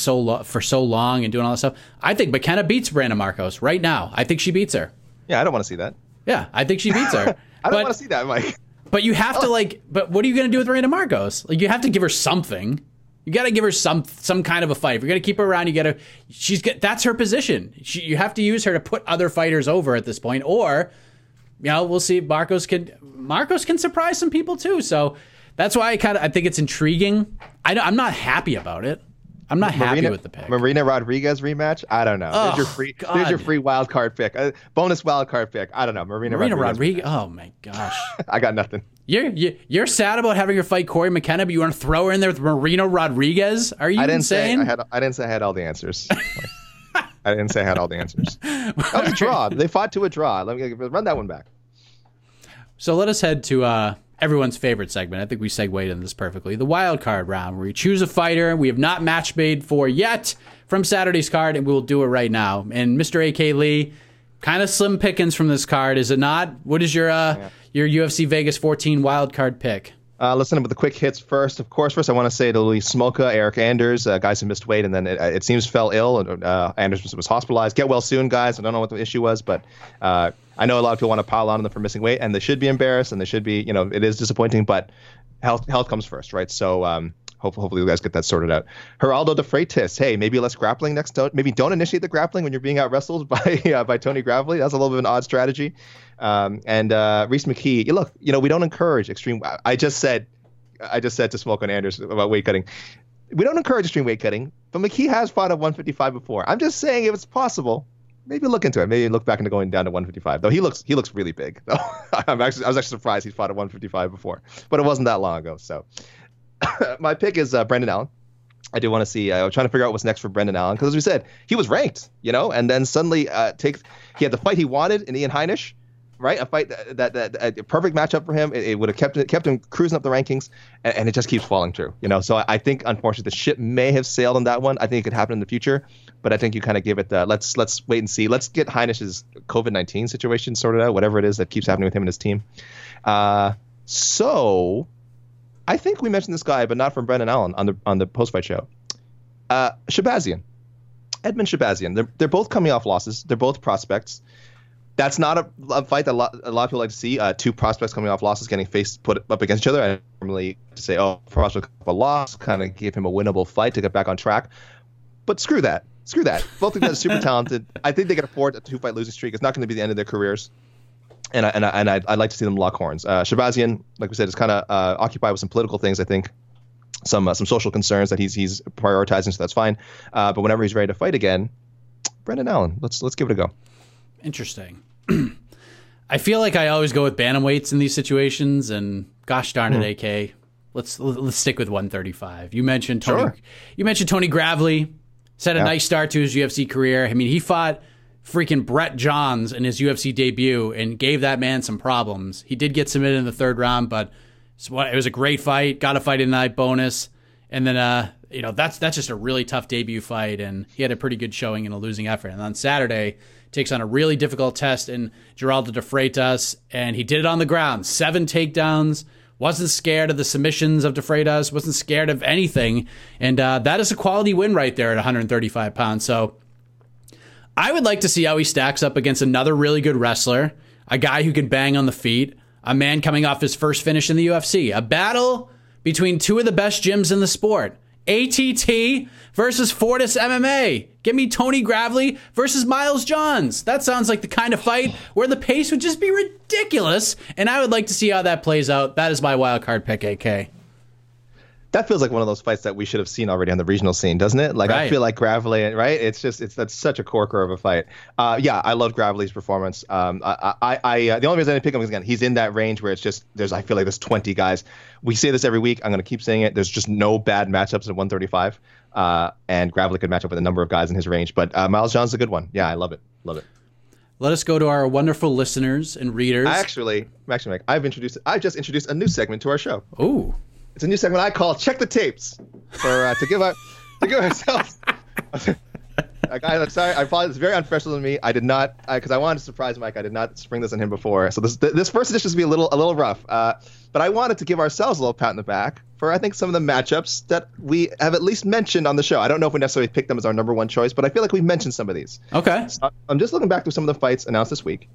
for so long and doing all that stuff. I think McKenna beats Randa Markos right now. I think she beats her. Yeah, I don't want to see that. Yeah, I think she beats her. I don't want to see that, Mike. But you have to like. But what are you going to do with Randa Markos? Like, you have to give her something. You got to give her some kind of a fight. If you're going to keep her around, you got to. That's her position. You have to use her to put other fighters over at this point, or. Yeah, we'll see. Markos can surprise some people too. So that's why I think it's intriguing. I'm not happy about it. I'm not happy with the pick. Marina Rodriguez rematch. I don't know. Oh, there's your free wild card pick. Bonus wild card pick. I don't know. Marina Rodriguez. Oh my gosh. I got nothing. You're sad about having her fight Corey McKenna, but you want to throw her in there with Marina Rodriguez? Are you insane? I didn't say I had all the answers. I didn't say I had all the answers. That was a draw. They fought to a draw. Let me run that one back. So let us head to everyone's favorite segment. I think we segued into this perfectly. The wild card round, where we choose a fighter we have not match made for yet from Saturday's card, and we'll do it right now. And Mr. A.K. Lee, kind of slim pickings from this card, is it not? What is your UFC Vegas 14 wild card pick? Listen, with the quick hits first, of course. First, I want to say to Luis Smolka, Eric Anders, guys who missed weight and then it seems fell ill. And Anders was hospitalized. Get well soon, guys. I don't know what the issue was, but I know a lot of people want to pile on them for missing weight, and they should be embarrassed, and they should be, you know, it is disappointing, but health comes first, right? So hopefully you guys get that sorted out. Geraldo de Freitas, hey, maybe less grappling next. Maybe don't initiate the grappling when you're being out-wrestled by Tony Gravely. That's a little bit of an odd strategy. And Reese McKee, look, you know, we don't encourage extreme. I just said to Smoke on Anders about weight cutting. We don't encourage extreme weight cutting, but McKee has fought at 155 before. I'm just saying if it's possible, maybe look into it. Maybe look back into going down to 155. Though he looks really big. Though I was actually surprised he fought at 155 before, but it wasn't that long ago. So my pick is Brendan Allen. I do want to see. I was trying to figure out what's next for Brendan Allen because, as we said, he was ranked, you know, and then suddenly he had the fight he wanted in Ian Heinisch. Right, a fight that a perfect matchup for him. It would have kept him cruising up the rankings, and it just keeps falling through. You know, so I think unfortunately the ship may have sailed on that one. I think it could happen in the future, but I think you kind of give it the let's wait and see. Let's get Heinisch's COVID-19 situation sorted out, whatever it is that keeps happening with him and his team. So I think we mentioned this guy, but not from Brendan Allen on the post-fight show. Shabazian, Edmund Shabazian. They're both coming off losses. They're both prospects. That's not a fight that a lot of people like to see. Two prospects coming off losses getting put up against each other. I normally say, oh, prospect of a loss, kind of gave him a winnable fight to get back on track. But screw that. Screw that. Both of them are super talented. I think they can afford a two-fight losing streak. It's not going to be the end of their careers. And I'd like to see them lock horns. Shabazian, like we said, is kind of occupied with some political things, I think. Some social concerns that he's prioritizing, so that's fine. But whenever he's ready to fight again, Brendan Allen, let's give it a go. Interesting. I feel like I always go with bantamweights in these situations, and gosh darn it, AK, let's stick with 135. You mentioned Tony. Sure. You mentioned Tony Gravely. Set a nice start to his UFC career. I mean, he fought freaking Brett Johns in his UFC debut and gave that man some problems. He did get submitted in the third round, but it was a great fight. Got a fight in the night bonus, and then you know that's just a really tough debut fight, and he had a pretty good showing in a losing effort. And on Saturday. Takes on a really difficult test in Geraldo de Freitas, and he did it on the ground. 7 takedowns, wasn't scared of the submissions of de Freitas, wasn't scared of anything, and that is a quality win right there at 135 pounds. So I would like to see how he stacks up against another really good wrestler, a guy who can bang on the feet, a man coming off his first finish in the UFC, a battle between two of the best gyms in the sport. ATT versus Fortis MMA. Give me Tony Gravely versus Miles Johns. That sounds like the kind of fight where the pace would just be ridiculous, and I would like to see how that plays out. That is my wild card pick, AK. that feels like one of those fights that we should have seen already on the regional scene, doesn't it? Like, right. I feel like Gravely, right? It's just, that's such a corker of a fight. Yeah, I love Gravely's performance. The only reason I didn't pick him is, again, he's in that range where it's just, I feel like there's 20 guys. We say this every week. I'm going to keep saying it. There's just no bad matchups at 135. And Gravely could match up with a number of guys in his range. But Miles John's a good one. Yeah, I love it. Love it. Let us go to our wonderful listeners and readers. Actually, Mike, I just introduced a new segment to our show. Oh. It's a new segment I call Check the Tapes, for to give ourselves. I'm sorry, I thought it's very unprofessional of me. I did not, because I wanted to surprise Mike. I did not spring this on him before, so this first edition is going to be a little rough. But I wanted to give ourselves a little pat on the back for, I think, some of the matchups that we have at least mentioned on the show. I don't know if we necessarily picked them as our number one choice, but I feel like we've mentioned some of these. Okay. So I'm just looking back through some of the fights announced this week.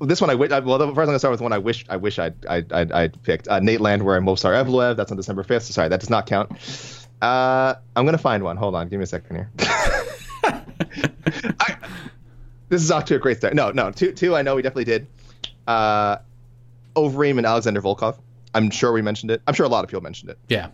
This one first I'm gonna start with one I wish I'd picked. Nate Landwehr and Movsar Evloev. That's on December 5th. So sorry, that does not count. I'm gonna find one. Hold on, give me a second here. This is off to a great start. No, two. I know we definitely did. Overeem and Alexander Volkov. I'm sure we mentioned it. I'm sure a lot of people mentioned it. Yeah.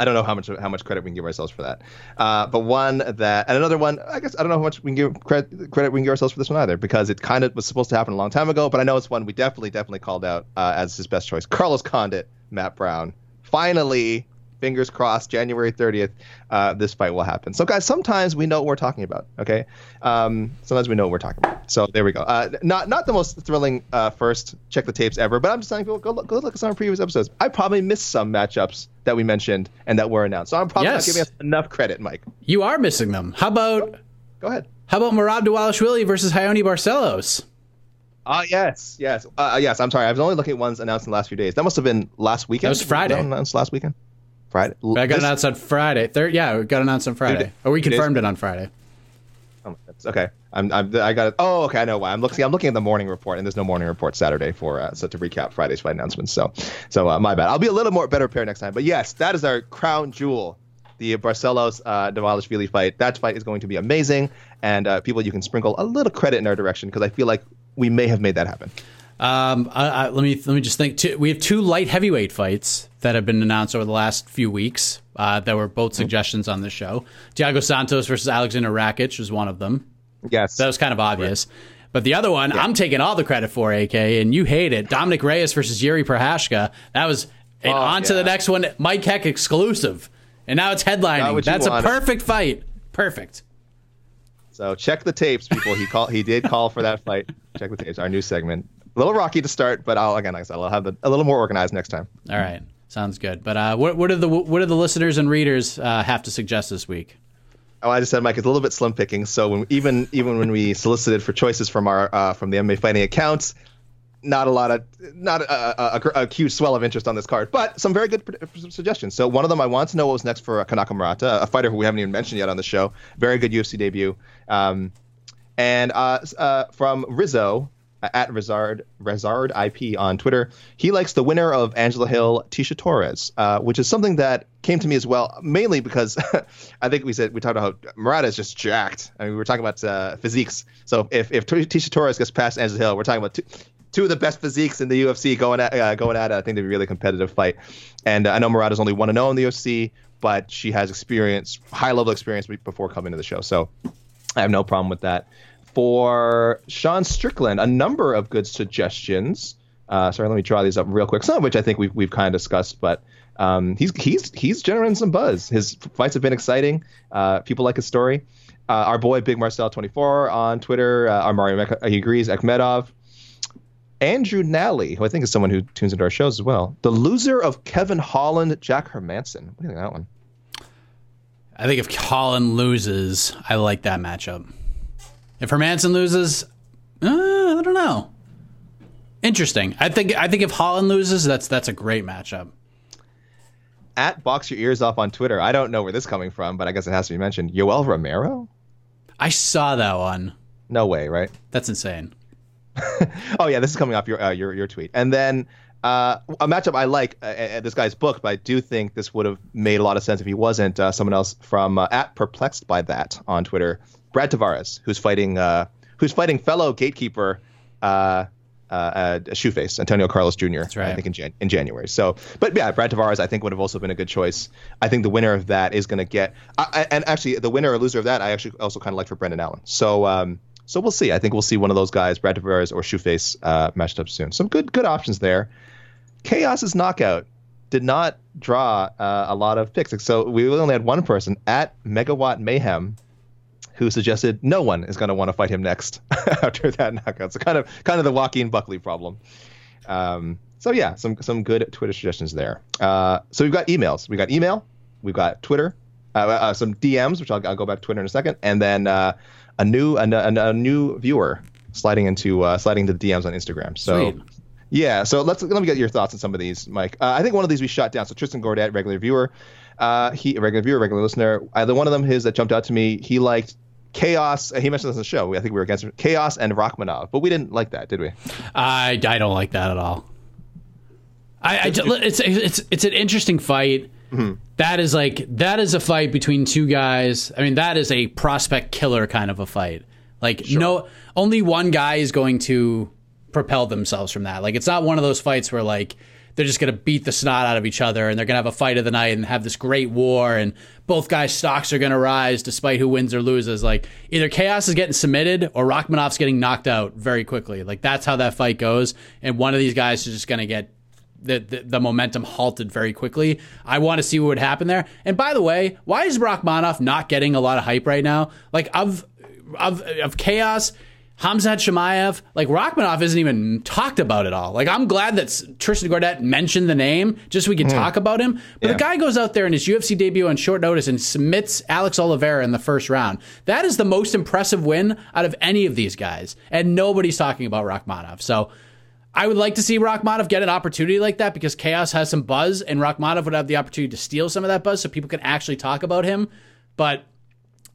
I don't know how much credit we can give ourselves for that. But another one, I guess I don't know how much we can give credit we can give ourselves for this one either, because it kind of was supposed to happen a long time ago, but I know it's one we definitely called out as his best choice. Carlos Condit, Matt Brown. Finally, fingers crossed, January 30th, this fight will happen. So guys, sometimes we know what we're talking about, okay? Sometimes we know what we're talking about. So there we go. Not the most thrilling first check the tapes ever, but I'm just telling people, go look at some previous episodes. I probably missed some matchups that we mentioned and that were announced. So I'm probably not giving us enough credit, Mike. You are missing them. Go ahead. How about Merab Dewalishvili versus Hayoni Barcelos? Yes. I'm sorry. I was only looking at ones announced in the last few days. That must have been last weekend. That was Friday. Announced last weekend. Friday. I got announced on Friday. It got announced on Friday. We confirmed it on Friday. Oh, that's okay. I got it. Oh, okay. I know why. I'm looking at the morning report, and there's no morning report Saturday to recap Friday's fight announcements. So my bad. I'll be a little more better prepared next time. But yes, that is our crown jewel, the Barcelos Dewalishvili fight. That fight is going to be amazing, and people, you can sprinkle a little credit in our direction because I feel like we may have made that happen. Let me just think. We have two light heavyweight fights that have been announced over the last few weeks that were both suggestions on the show. Thiago Santos versus Alexander Rakic was one of them. Yes. That was kind of obvious. Right. But the other one, I'm taking all the credit for, AK, and you hate it. Dominic Reyes versus Jiří Procházka. That was to the next one. Mike Heck exclusive. And now it's headlining. That's a perfect fight. Perfect. So check the tapes, people. He did call for that fight. Check the tapes. Our new segment. A little rocky to start, but I'll have it a little more organized next time. All right, sounds good. But what do the listeners and readers have to suggest this week? Oh, I just said, Mike, it's a little bit slim picking. So even when we solicited for choices from our from the MMA Fighting accounts, not a huge swell of interest on this card, but some very good suggestions. So one of them, I want to know what was next for Kanaka Murata, a fighter who we haven't even mentioned yet on the show. Very good UFC debut, and from Rizzo. At Rezard IP on Twitter. He likes the winner of Angela Hill, Tisha Torres, which is something that came to me as well, mainly because I think we talked about how Murata is just jacked. I mean, we were talking about physiques. So if Tisha Torres gets past Angela Hill, we're talking about two of the best physiques in the UFC going at it. I think it'd be a really competitive fight. And I know Murata's only 1-0 in the UFC, but she has experience, high-level experience before coming to the show. So I have no problem with that. For Sean Strickland, a number of good suggestions. Sorry, let me draw these up real quick. Some of which I think we've kind of discussed, but he's generating some buzz. His fights have been exciting. People like his story. Our boy Big Marcel 24 on Twitter. He agrees. Akhmedov, Andrew Nally, who I think is someone who tunes into our shows as well. The loser of Kevin Holland, Jack Hermansson. What do you think of that one? I think if Holland loses, I like that matchup. If Hermansson loses, I don't know. Interesting. I think if Holland loses, that's a great matchup. At Box Your Ears Off on Twitter. I don't know where this is coming from, but I guess it has to be mentioned. Yoel Romero? I saw that one. No way, right? That's insane. Oh, yeah, this is coming off your tweet. And then a matchup I like, this guy's book, but I do think this would have made a lot of sense if he wasn't. Someone else from at Perplexed by That on Twitter, Brad Tavares, who's fighting fellow gatekeeper Shoeface, Antonio Carlos Jr. That's right. I think in January. So, but yeah, Brad Tavares I think would have also been a good choice. I think the winner of that is going to get, and actually the winner or loser of that I actually also kind of like for Brendan Allen. So, so we'll see. I think we'll see one of those guys, Brad Tavares or Shoeface, matched up soon. Some good options there. Chaos's knockout did not draw a lot of picks, so we only had one person at Megawatt Mayhem, who suggested no one is going to want to fight him next after that knockout. So kind of the Joaquin Buckley problem. So yeah, some good Twitter suggestions there. So we've got emails. We got email. We've got Twitter. Some DMs, which I'll go back to Twitter in a second, and then a new viewer sliding into the DMs on Instagram. So. Sweet. Yeah, so let me get your thoughts on some of these, Mike. I think one of these we shot down. So Tristan Gordat, regular viewer, regular listener. The one of them that jumped out to me, he liked Chaos. He mentioned this on the show. I think we were against Chaos and Rakhmedov, but we didn't like that, did we? I don't like that at all. It's an interesting fight. Mm-hmm. That is a fight between two guys. I mean, that is a prospect killer kind of a fight. Like sure. No, only one guy is going to propel themselves from that. Like, it's not one of those fights where like they're just gonna beat the snot out of each other and they're gonna have a fight of the night and have this great war and both guys' stocks are gonna rise despite who wins or loses. Like, either Chaos is getting submitted or Rakhmanov's getting knocked out very quickly. Like, that's how that fight goes, and one of these guys is just gonna get the momentum halted very quickly. I want to see what would happen there. And by the way, why is Rakhmanov not getting a lot of hype right now? Like, of Chaos, Hamzat Chimaev, like, Rakhmanov isn't even talked about at all. Like, I'm glad that Tristan Gordat mentioned the name just so we can talk about him. But yeah. The guy goes out there in his UFC debut on short notice and submits Alex Oliveira in the first round. That is the most impressive win out of any of these guys. And nobody's talking about Rakhmanov. So I would like to see Rakhmanov get an opportunity like that, because Chaos has some buzz and Rakhmanov would have the opportunity to steal some of that buzz so people can actually talk about him. But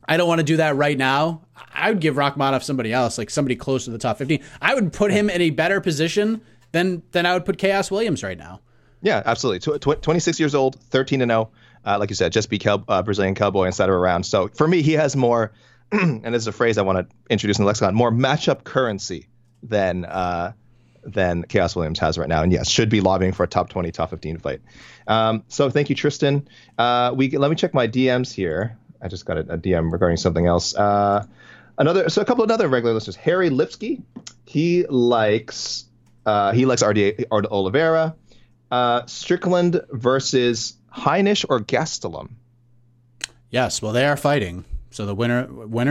I don't want to do that right now. I would give Rakhmanov somebody else, like somebody close to the top 15. I would put him in a better position than I would put Khaos Williams right now. Yeah, absolutely. 26 years old, 13-0. Like you said, just beat Brazilian Cowboy inside of a round. So for me, he has more, and this is a phrase I want to introduce in the lexicon, more matchup currency than Khaos Williams has right now. And yes, should be lobbying for a top 20, top 15 fight. So thank you, Tristan. Let me check my DMs here. I just got a DM regarding something else. A couple of other regular listeners. Harry Lipsky, he likes Arda Oliveira. Strickland versus Heinisch or Gastelum. Yes, well, they are fighting. So the winner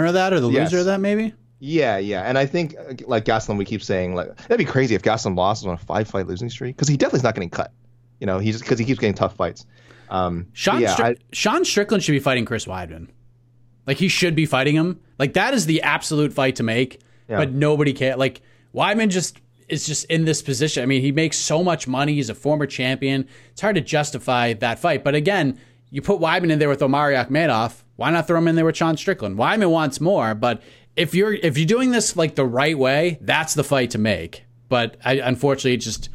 of that, or the loser of that, maybe. Yeah, and I think like Gastelum, we keep saying like that'd be crazy if Gastelum lost on a 5-fight losing streak, because he definitely is not getting cut. You know, he's because he keeps getting tough fights. Sean Strickland should be fighting Chris Weidman. Like, he should be fighting him. Like, that is the absolute fight to make, but nobody can. Like, Weidman is just in this position. I mean, he makes so much money. He's a former champion. It's hard to justify that fight. But again, you put Weidman in there with Omari Akhmedov. Why not throw him in there with Sean Strickland? Weidman wants more, but if you're doing this like the right way, that's the fight to make. But unfortunately, it just,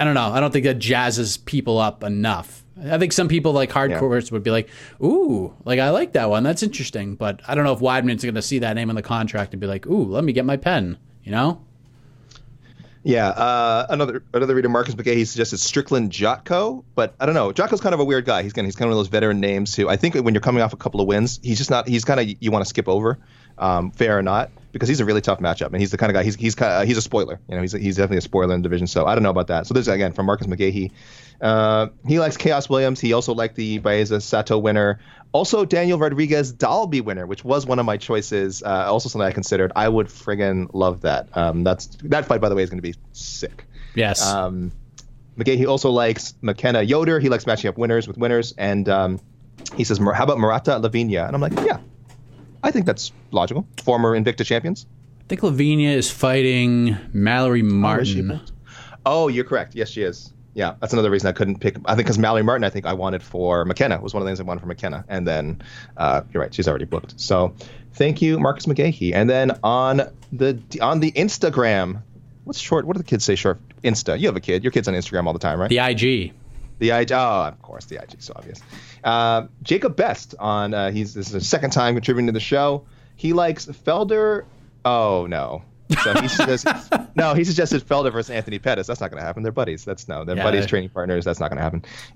I don't know. I don't think that jazzes people up enough. I think some people, like hardcores, would be like, ooh, like, I like that one. That's interesting. But I don't know if Weidman's going to see that name on the contract and be like, ooh, let me get my pen, you know? Yeah. Another reader, Marcus McKay, he suggested Strickland Jotko. But I don't know. Jotko's kind of a weird guy. He's kind of one of those veteran names who I think when you're coming off a couple of wins, you want to skip over, fair or not, because he's a really tough matchup. And he's the kind of guy, he's a spoiler. You know, he's definitely a spoiler in the division. So I don't know about that. So this, again, from Marcus McGahee. He likes Khaos Williams. He also liked the Baeza Sato winner. Also, Daniel Rodriguez Dalby winner, which was one of my choices. Also something I considered. I would friggin' love that. That fight, by the way, is going to be sick. Yes. McGahee also likes McKenna Yoder. He likes matching up winners with winners. And he says, how about Marata Lavinia? And I'm like, yeah. I think that's logical. Former Invicta champions. I think Lavinia is fighting Mallory Martin. Oh, you're correct. Yes, she is. Yeah, that's another reason I couldn't pick. I think because Mallory Martin, I think I wanted for McKenna. It was one of the things I wanted for McKenna. And then you're right. She's already booked. So thank you, Marcus McGahee. And then on the Instagram, what's short? What do the kids say short? Insta. You have a kid. Your kid's on Instagram all the time, right? The IG. The IG, oh, of course, the IG, so obvious. Jacob Best this is his second time contributing to the show. He likes Felder. Oh no, So he suggested, he suggested Felder versus Anthony Pettis. That's not going to happen. They're buddies. They're buddies, training partners. That's not going to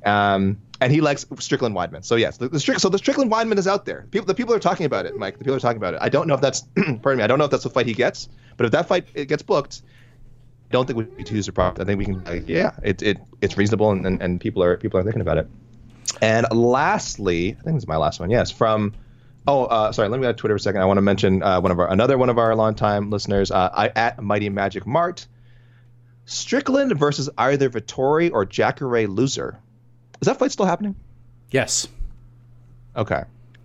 happen. And he likes Strickland Weidman. So yes, the Strickland Weidman is out there. The people are talking about it, Mike. The people are talking about it. I don't know if that's pardon me. I don't know if that's the fight he gets, but if that fight it gets booked, I don't think we'd be too surprised. I think we can. It's reasonable, and people are thinking about it. And lastly, I think this is my last one. Yes, from. Sorry. Let me go to Twitter for a second. I want to mention one of our longtime listeners, at Mighty Magic Mart. Strickland versus either Vettori or Jacare Loser. Is that fight still happening? Yes. Okay.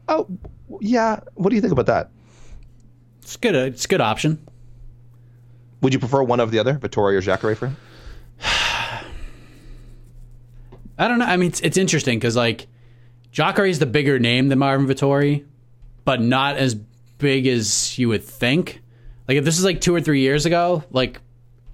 Oh, yeah. What do you think about that? It's good. It's a good option. Would you prefer one of the other, Vettori or Jacare, for him? I don't know. I mean, it's interesting because like Jacare is the bigger name than Marvin Vettori, but not as big as you would think. Like if this is like 2 or 3 years ago, like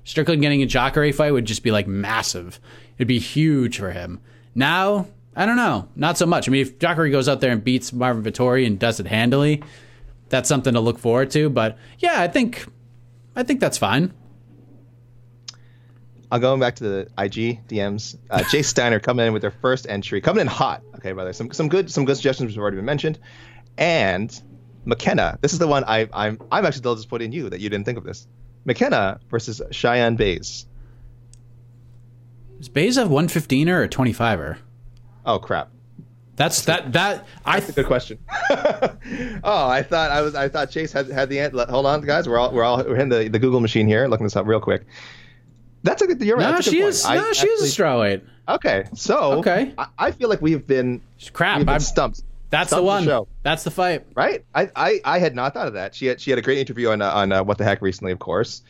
Strickland getting a Jacare fight would just be like massive. It'd be huge for him. Now, I don't know. Not so much. I mean, if Jacare goes out there and beats Marvin Vettori and does it handily, that's something to look forward to. But yeah, I think that's fine. I'll go back to the IG DMs. Jay Steiner coming in with their first entry, coming in hot. Okay, brother. Some good suggestions have already been mentioned. And McKenna, this is the one I'm actually a little disappointed in you that you didn't think of this. McKenna versus Cheyenne Bays. Is Bays a 115er or a 25er? Oh crap. That's a good question. I thought Chase had the answer. Hold on, guys. We're in the Google machine here, looking this up real quick. That's a good. You're right. No, she is. No, she is a strawweight. Okay, so I feel like we've been stumped. That's the one. That's the fight, right? I had not thought of that. She had a great interview on What the Heck recently, of course.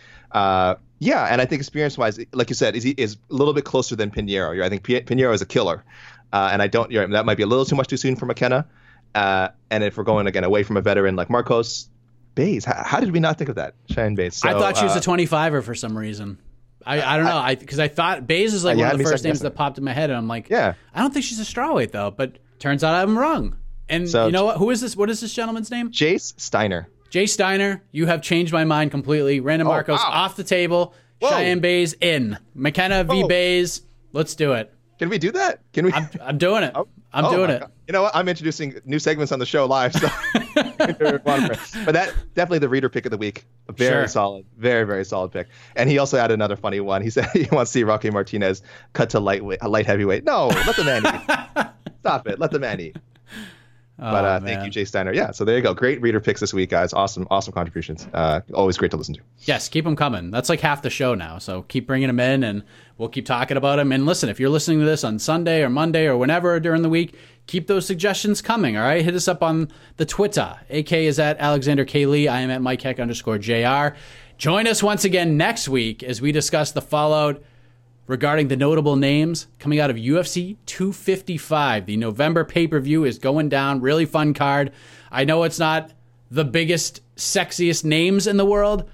Yeah, and I think experience wise, like you said, is a little bit closer than Pinheiro. I think Pinheiro is a killer. And I don't. You know, that might be a little too much too soon for McKenna. And if we're going again away from a veteran like Markos, Bays. How did we not think of that, Cheyenne Bays? So, I thought she was a 25er for some reason. I don't know. Because I thought Bays is like one of the first names that popped in my head, and I'm like, yeah. I don't think she's a strawweight though. But turns out I'm wrong. And so, you know what? Who is this? What is this gentleman's name? Jace Steiner. Jace Steiner, you have changed my mind completely. Randa Markos off the table. Whoa. Cheyenne Bays in. McKenna v. Bays. Let's do it. Can we do that? Can we? I'm doing it. I'm doing it. God. You know what? I'm introducing new segments on the show live. So. But that definitely the reader pick of the week. Very solid. Very, very solid pick. And he also had another funny one. He said he wants to see Rocky Martinez cut to light heavyweight. No, let the man eat. Stop it. Let the man eat. But thank you, Jay Steiner. Yeah, so there you go. Great reader picks this week, guys. Awesome contributions. Always great to listen to. Yes, keep them coming. That's like half the show now. So keep bringing them in, and we'll keep talking about them. And listen, if you're listening to this on Sunday or Monday or whenever during the week, keep those suggestions coming, all right? Hit us up on the Twitter. AK is at Alexander K. Lee. I am at MikeHeck_JR. Join us once again next week as we discuss the fallout regarding the notable names coming out of UFC 255. The November pay-per-view is going down. Really fun card. I know it's not the biggest, sexiest names in the world,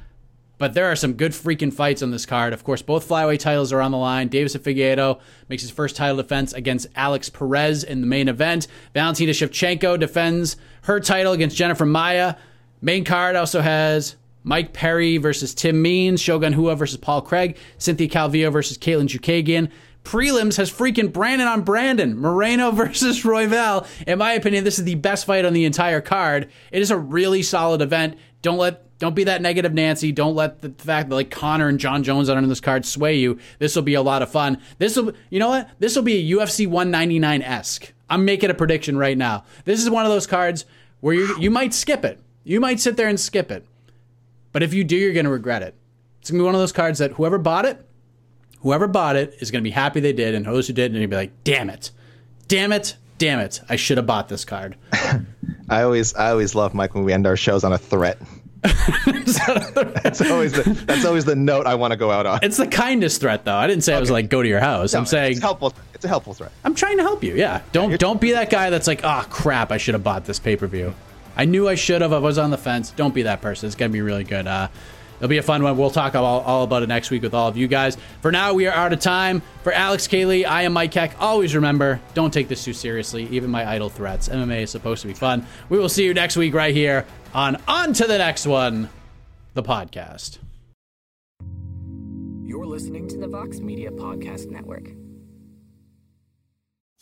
but there are some good freaking fights on this card. Of course, both flyweight titles are on the line. Davison Figueiredo makes his first title defense against Alex Perez in the main event. Valentina Shevchenko defends her title against Jennifer Maia. Main card also has Mike Perry versus Tim Means, Shogun Hua versus Paul Craig, Cynthia Calvillo versus Caitlin Chukagian. Prelims has freaking Brandon on Brandon, Moreno versus Royval. In my opinion, this is the best fight on the entire card. It is a really solid event. Don't be that negative Nancy. Don't let the fact that like Connor and John Jones are on this card sway you. This will be a lot of fun. This will be a UFC 199-esque. I'm making a prediction right now. This is one of those cards where you might skip it. You might sit there and skip it. But if you do, you're going to regret it. It's going to be one of those cards that whoever bought it is going to be happy they did. And those who didn't, you'll be like, damn it. I should have bought this card. I always love, Mike, when we end our shows on a threat. That's always the note I want to go out on. It's the kindest threat, though. I didn't say I was like, go to your house. No, I'm saying it's a helpful threat. I'm trying to help you. Yeah. Don't be that guy that's like, oh, crap, I should have bought this pay-per-view. I knew I should have. I was on the fence. Don't be that person. It's going to be really good. It'll be a fun one. We'll talk all about it next week with all of you guys. For now, we are out of time. For Alex Cayley, I am Mike Heck. Always remember, don't take this too seriously. Even my idle threats. MMA is supposed to be fun. We will see you next week right here on To the Next One, the podcast. You're listening to the Vox Media Podcast Network.